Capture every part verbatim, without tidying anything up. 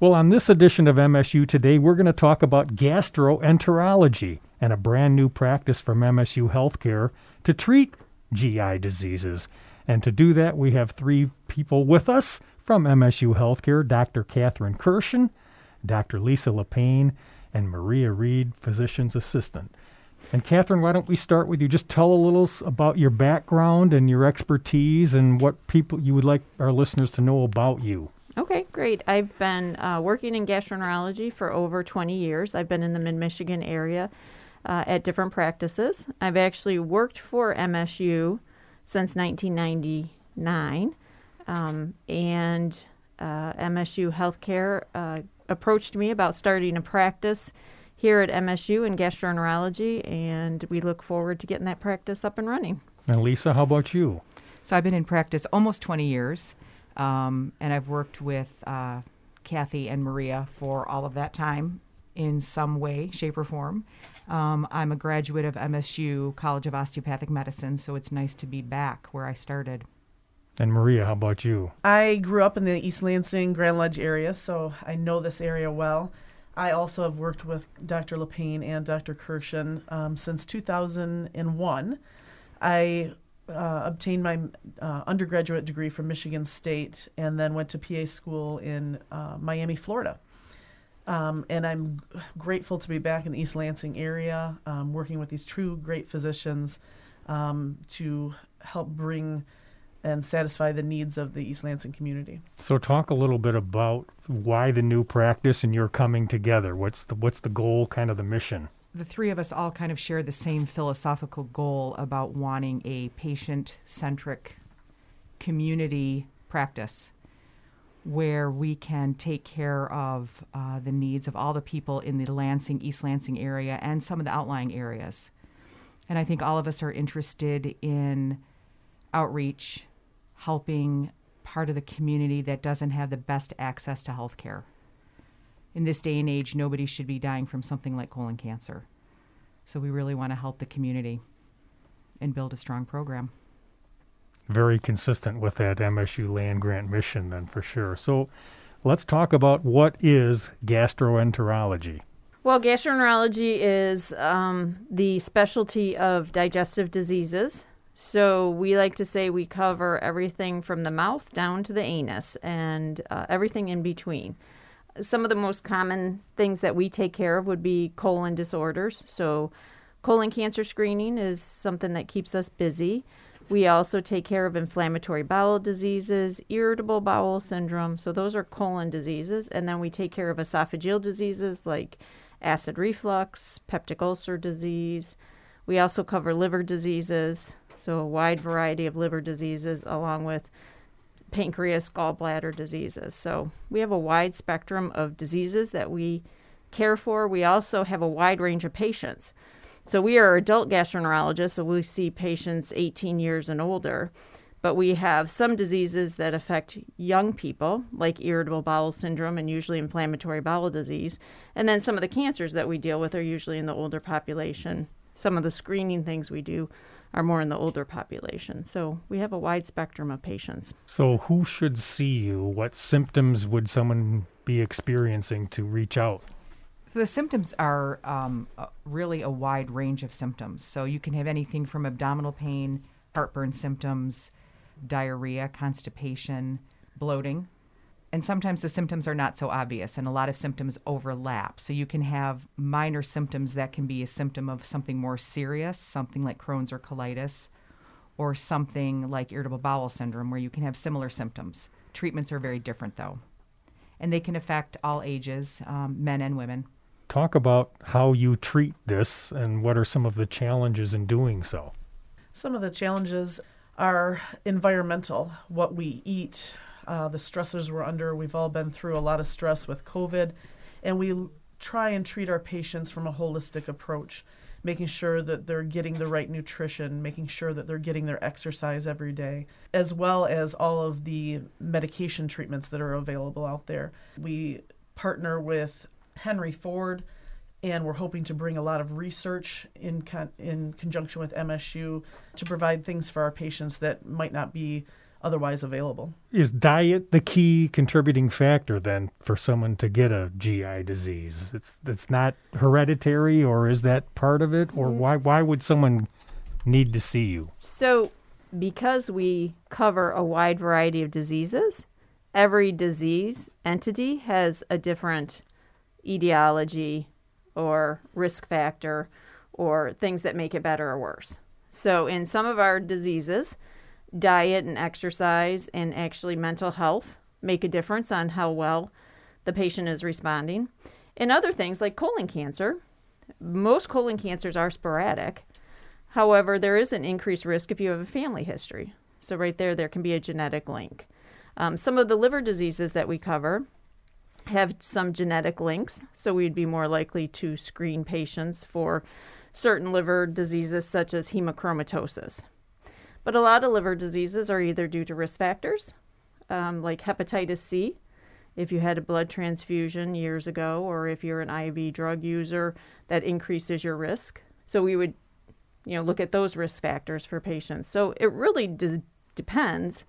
Well, on this edition of M S U Today, we're going to talk about gastroenterology and a brand new practice from M S U Healthcare to treat G I diseases. And to do that, we have three people with us from M S U Healthcare: Doctor Catherine Kirschen, Doctor Lisa LePain, and Maria Reed, physician's assistant. And Catherine, why don't we start with you? Just tell a little about your background and your expertise and what people you would like our listeners to know about you. Okay, great. I've been uh, working in gastroenterology for over twenty years. I've been in the mid-Michigan area uh, at different practices. I've actually worked for M S U since nineteen ninety-nine, um, and uh, M S U Healthcare uh, approached me about starting a practice here at M S U in gastroenterology, and we look forward to getting that practice up and running. And Lisa, how about you? So I've been in practice almost twenty years, um, and I've worked with uh, Kathy and Maria for all of that time in some way, shape, or form. Um, I'm a graduate of M S U College of Osteopathic Medicine, so it's nice to be back where I started. And Maria, how about you? I grew up in the East Lansing, Grand Ledge area, so I know this area well. I also have worked with Doctor LePain and Doctor Kirschen um, since two thousand one. I uh, obtained my uh, undergraduate degree from Michigan State and then went to P A school in uh, Miami, Florida. Um, and I'm grateful to be back in the East Lansing area, um, working with these true great physicians um, to help bring and satisfy the needs of the East Lansing community. So talk a little bit about why the new practice and your coming together. What's the what's the goal, kind of the mission? The three of us all kind of share the same philosophical goal about wanting a patient-centric community practice where we can take care of uh, the needs of all the people in the Lansing, East Lansing area and some of the outlying areas. And I think all of us are interested in outreach, helping part of the community that doesn't have the best access to health care. In this day and age, nobody should be dying from something like colon cancer. So we really want to help the community and build a strong program. Very consistent with that M S U land grant mission then, for sure. So let's talk about what is gastroenterology. Well, gastroenterology is um, the specialty of digestive diseases. So we like to say we cover everything from the mouth down to the anus and uh, everything in between. Some of the most common things that we take care of would be colon disorders. So colon cancer screening is something that keeps us busy. We also take care of inflammatory bowel diseases, irritable bowel syndrome. So those are colon diseases. And then we take care of esophageal diseases like acid reflux, peptic ulcer disease. We also cover liver diseases. So a wide variety of liver diseases along with pancreas, gallbladder diseases. So we have a wide spectrum of diseases that we care for. We also have a wide range of patients. So we are adult gastroenterologists, so we see patients eighteen years and older. But we have some diseases that affect young people, like irritable bowel syndrome and usually inflammatory bowel disease. And then some of the cancers that we deal with are usually in the older population. Some of the screening things we do are more in the older population. So we have a wide spectrum of patients. So who should see you? What symptoms would someone be experiencing to reach out? So the symptoms are um, really a wide range of symptoms. So you can have anything from abdominal pain, heartburn symptoms, diarrhea, constipation, bloating. And sometimes the symptoms are not so obvious, and a lot of symptoms overlap. So you can have minor symptoms that can be a symptom of something more serious, something like Crohn's or colitis, or something like irritable bowel syndrome, where you can have similar symptoms. Treatments are very different, though. And they can affect all ages, um, men and women. Talk about how you treat this and what are some of the challenges in doing so. Some of the challenges are environmental, what we eat, Uh, the stressors we're under. We've all been through a lot of stress with COVID, and we l- try and treat our patients from a holistic approach, making sure that they're getting the right nutrition, making sure that they're getting their exercise every day, as well as all of the medication treatments that are available out there. We partner with Henry Ford, and we're hoping to bring a lot of research in con- in conjunction with M S U to provide things for our patients that might not be otherwise available. Is diet the key contributing factor then for someone to get a G I disease? It's it's not hereditary, or is that part of it? Or why why would someone need to see you? So because we cover a wide variety of diseases, every disease entity has a different etiology or risk factor or things that make it better or worse. So in some of our diseases, diet and exercise and actually mental health make a difference on how well the patient is responding. And other things like colon cancer, most colon cancers are sporadic. However, there is an increased risk if you have a family history. So right there, there can be a genetic link. Um, some of the liver diseases that we cover have some genetic links, so we'd be more likely to screen patients for certain liver diseases such as hemochromatosis. But a lot of liver diseases are either due to risk factors, um, like hepatitis C, if you had a blood transfusion years ago, or if you're an I V drug user, that increases your risk. So we would, you know, look at those risk factors for patients. So it really d- depends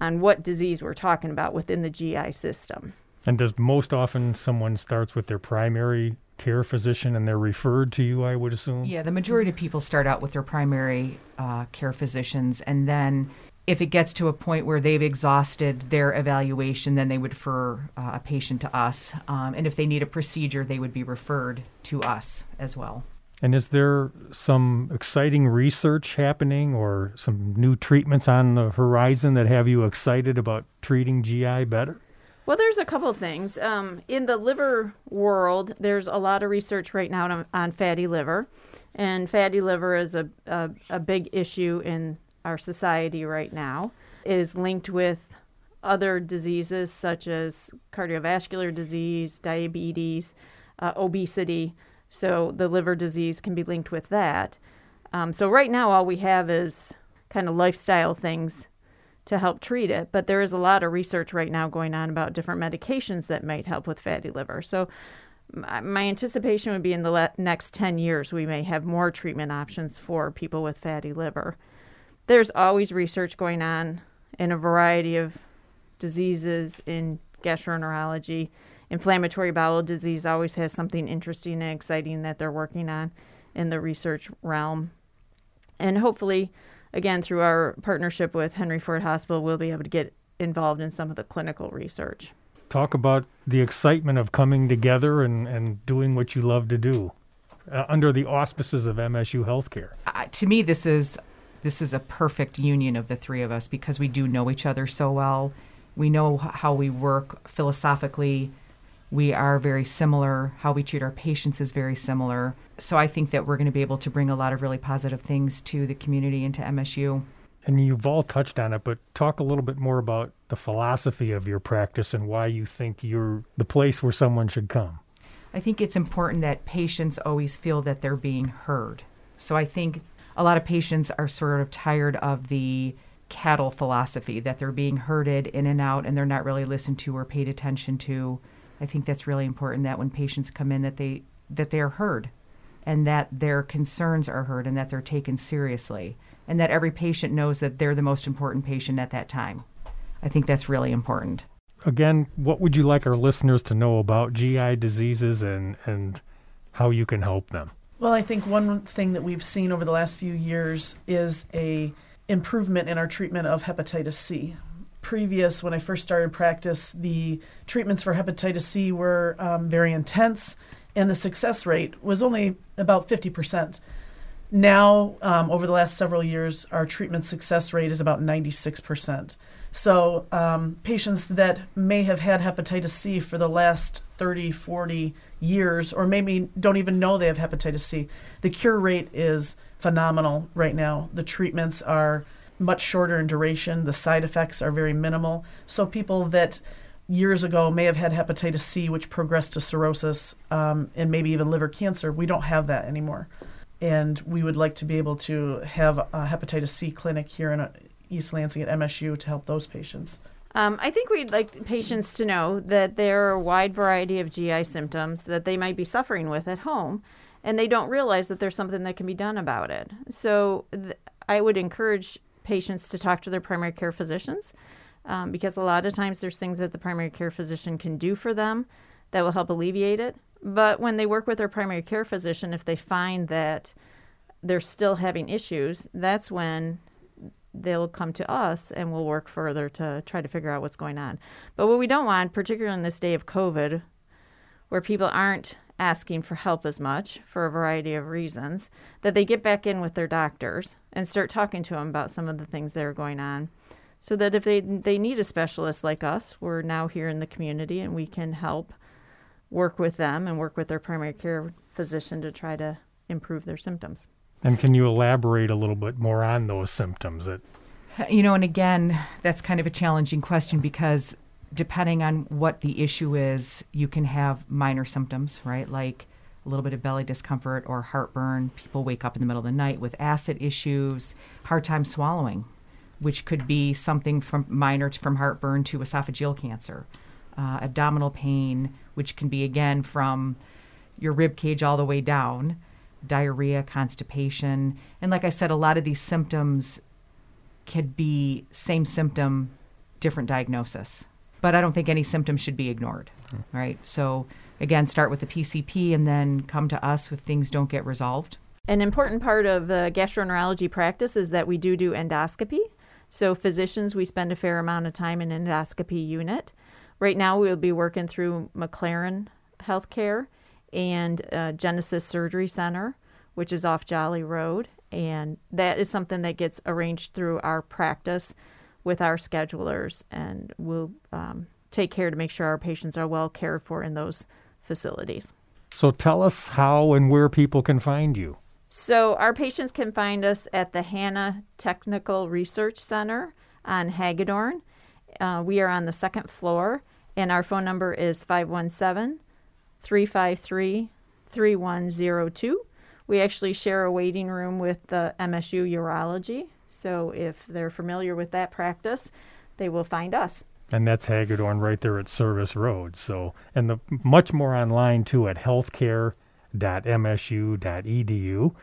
on what disease we're talking about within the G I system. And does most often someone starts with their primary care physician and they're referred to you, I would assume? Yeah, the majority of people start out with their primary uh, care physicians, and then if it gets to a point where they've exhausted their evaluation, then they would refer uh, a patient to us. Um, and if they need a procedure, they would be referred to us as well. And is there some exciting research happening or some new treatments on the horizon that have you excited about treating G I better? Well, there's a couple of things. Um, in the liver world, there's a lot of research right now on, on fatty liver. And fatty liver is a, a, a big issue in our society right now. It is linked with other diseases such as cardiovascular disease, diabetes, uh, obesity. So the liver disease can be linked with that. Um, so right now, all we have is kind of lifestyle things to help treat it, but there is a lot of research right now going on about different medications that might help with fatty liver. So my anticipation would be in the le- next ten years, we may have more treatment options for people with fatty liver. There's always research going on in a variety of diseases in gastroenterology. Inflammatory bowel disease always has something interesting and exciting that they're working on in the research realm. And hopefully, again, through our partnership with Henry Ford Hospital, we'll be able to get involved in some of the clinical research. Talk about the excitement of coming together and, and doing what you love to do uh, under the auspices of M S U Healthcare. Uh, to me, this is this is a perfect union of the three of us because we do know each other so well. We know how we work philosophically. We are very similar. How we treat our patients is very similar. So I think that we're going to be able to bring a lot of really positive things to the community and to M S U. And you've all touched on it, but talk a little bit more about the philosophy of your practice and why you think you're the place where someone should come. I think it's important that patients always feel that they're being heard. So I think a lot of patients are sort of tired of the cattle philosophy, that they're being herded in and out and they're not really listened to or paid attention to. I think that's really important that when patients come in that they that they are heard and that their concerns are heard and that they're taken seriously and that every patient knows that they're the most important patient at that time. I think that's really important. Again, what would you like our listeners to know about G I diseases and, and how you can help them? Well, I think one thing that we've seen over the last few years is a improvement in our treatment of hepatitis C. Previous, when I first started practice, the treatments for hepatitis C were um, very intense, and the success rate was only about fifty percent. Now, um, over the last several years, our treatment success rate is about ninety-six percent. So um, patients that may have had hepatitis C for the last thirty, forty years, or maybe don't even know they have hepatitis C, the cure rate is phenomenal right now. The treatments are much shorter in duration. The side effects are very minimal. So people that years ago may have had hepatitis C, which progressed to cirrhosis um, and maybe even liver cancer, we don't have that anymore. And we would like to be able to have a hepatitis C clinic here in East Lansing at M S U to help those patients. Um, I think we'd like patients to know that there are a wide variety of G I symptoms that they might be suffering with at home, and they don't realize that there's something that can be done about it. So th- I would encourage patients to talk to their primary care physicians, um, because a lot of times there's things that the primary care physician can do for them that will help alleviate it. But when they work with their primary care physician, if they find that they're still having issues, that's when they'll come to us and we'll work further to try to figure out what's going on. But what we don't want, particularly in this day of COVID, where people aren't asking for help as much for a variety of reasons, that they get back in with their doctors and start talking to them about some of the things that are going on, so that if they they need a specialist like us, we're now here in the community and we can help work with them and work with their primary care physician to try to improve their symptoms. And can you elaborate a little bit more on those symptoms? That you know, and again, that's kind of a challenging question, because depending on what the issue is, you can have minor symptoms, right? Like a little bit of belly discomfort or heartburn. People wake up in the middle of the night with acid issues, hard time swallowing, which could be something from minor from heartburn to esophageal cancer, uh, abdominal pain, which can be, again, from your rib cage all the way down, diarrhea, constipation. And like I said, a lot of these symptoms could be same symptom, different diagnosis. But I don't think any symptom should be ignored, right? So again, start with the P C P and then come to us if things don't get resolved. An important part of the gastroenterology practice is that we do do endoscopy. So physicians, we spend a fair amount of time in endoscopy unit. Right now we'll be working through McLaren Healthcare and uh, Genesis Surgery Center, which is off Jolly Road. And that is something that gets arranged through our practice with our schedulers, and we'll um, take care to make sure our patients are well cared for in those facilities. So tell us how and where people can find you. So our patients can find us at the Hanna Technical Research Center on Hagedorn. Uh, we are on the second floor, and our phone number is five one seven, three five three, three one zero two. We actually share a waiting room with the M S U Urology, so if they're familiar with that practice, they will find us. And that's Hagedorn, right there at Service Road. So, and the much more online, too, at healthcare dot m s u dot e d u.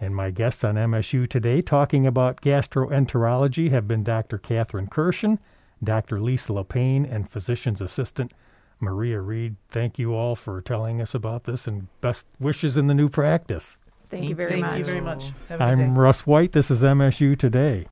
And my guests on M S U today talking about gastroenterology have been Doctor Catherine Kirschen, Doctor Lisa LePain, and Physician's Assistant Maria Reed. Thank you all for telling us about this, and best wishes in the new practice. Thank you very Thank much. Thank you very much. Have a good day. I'm Russ White. This is M S U Today.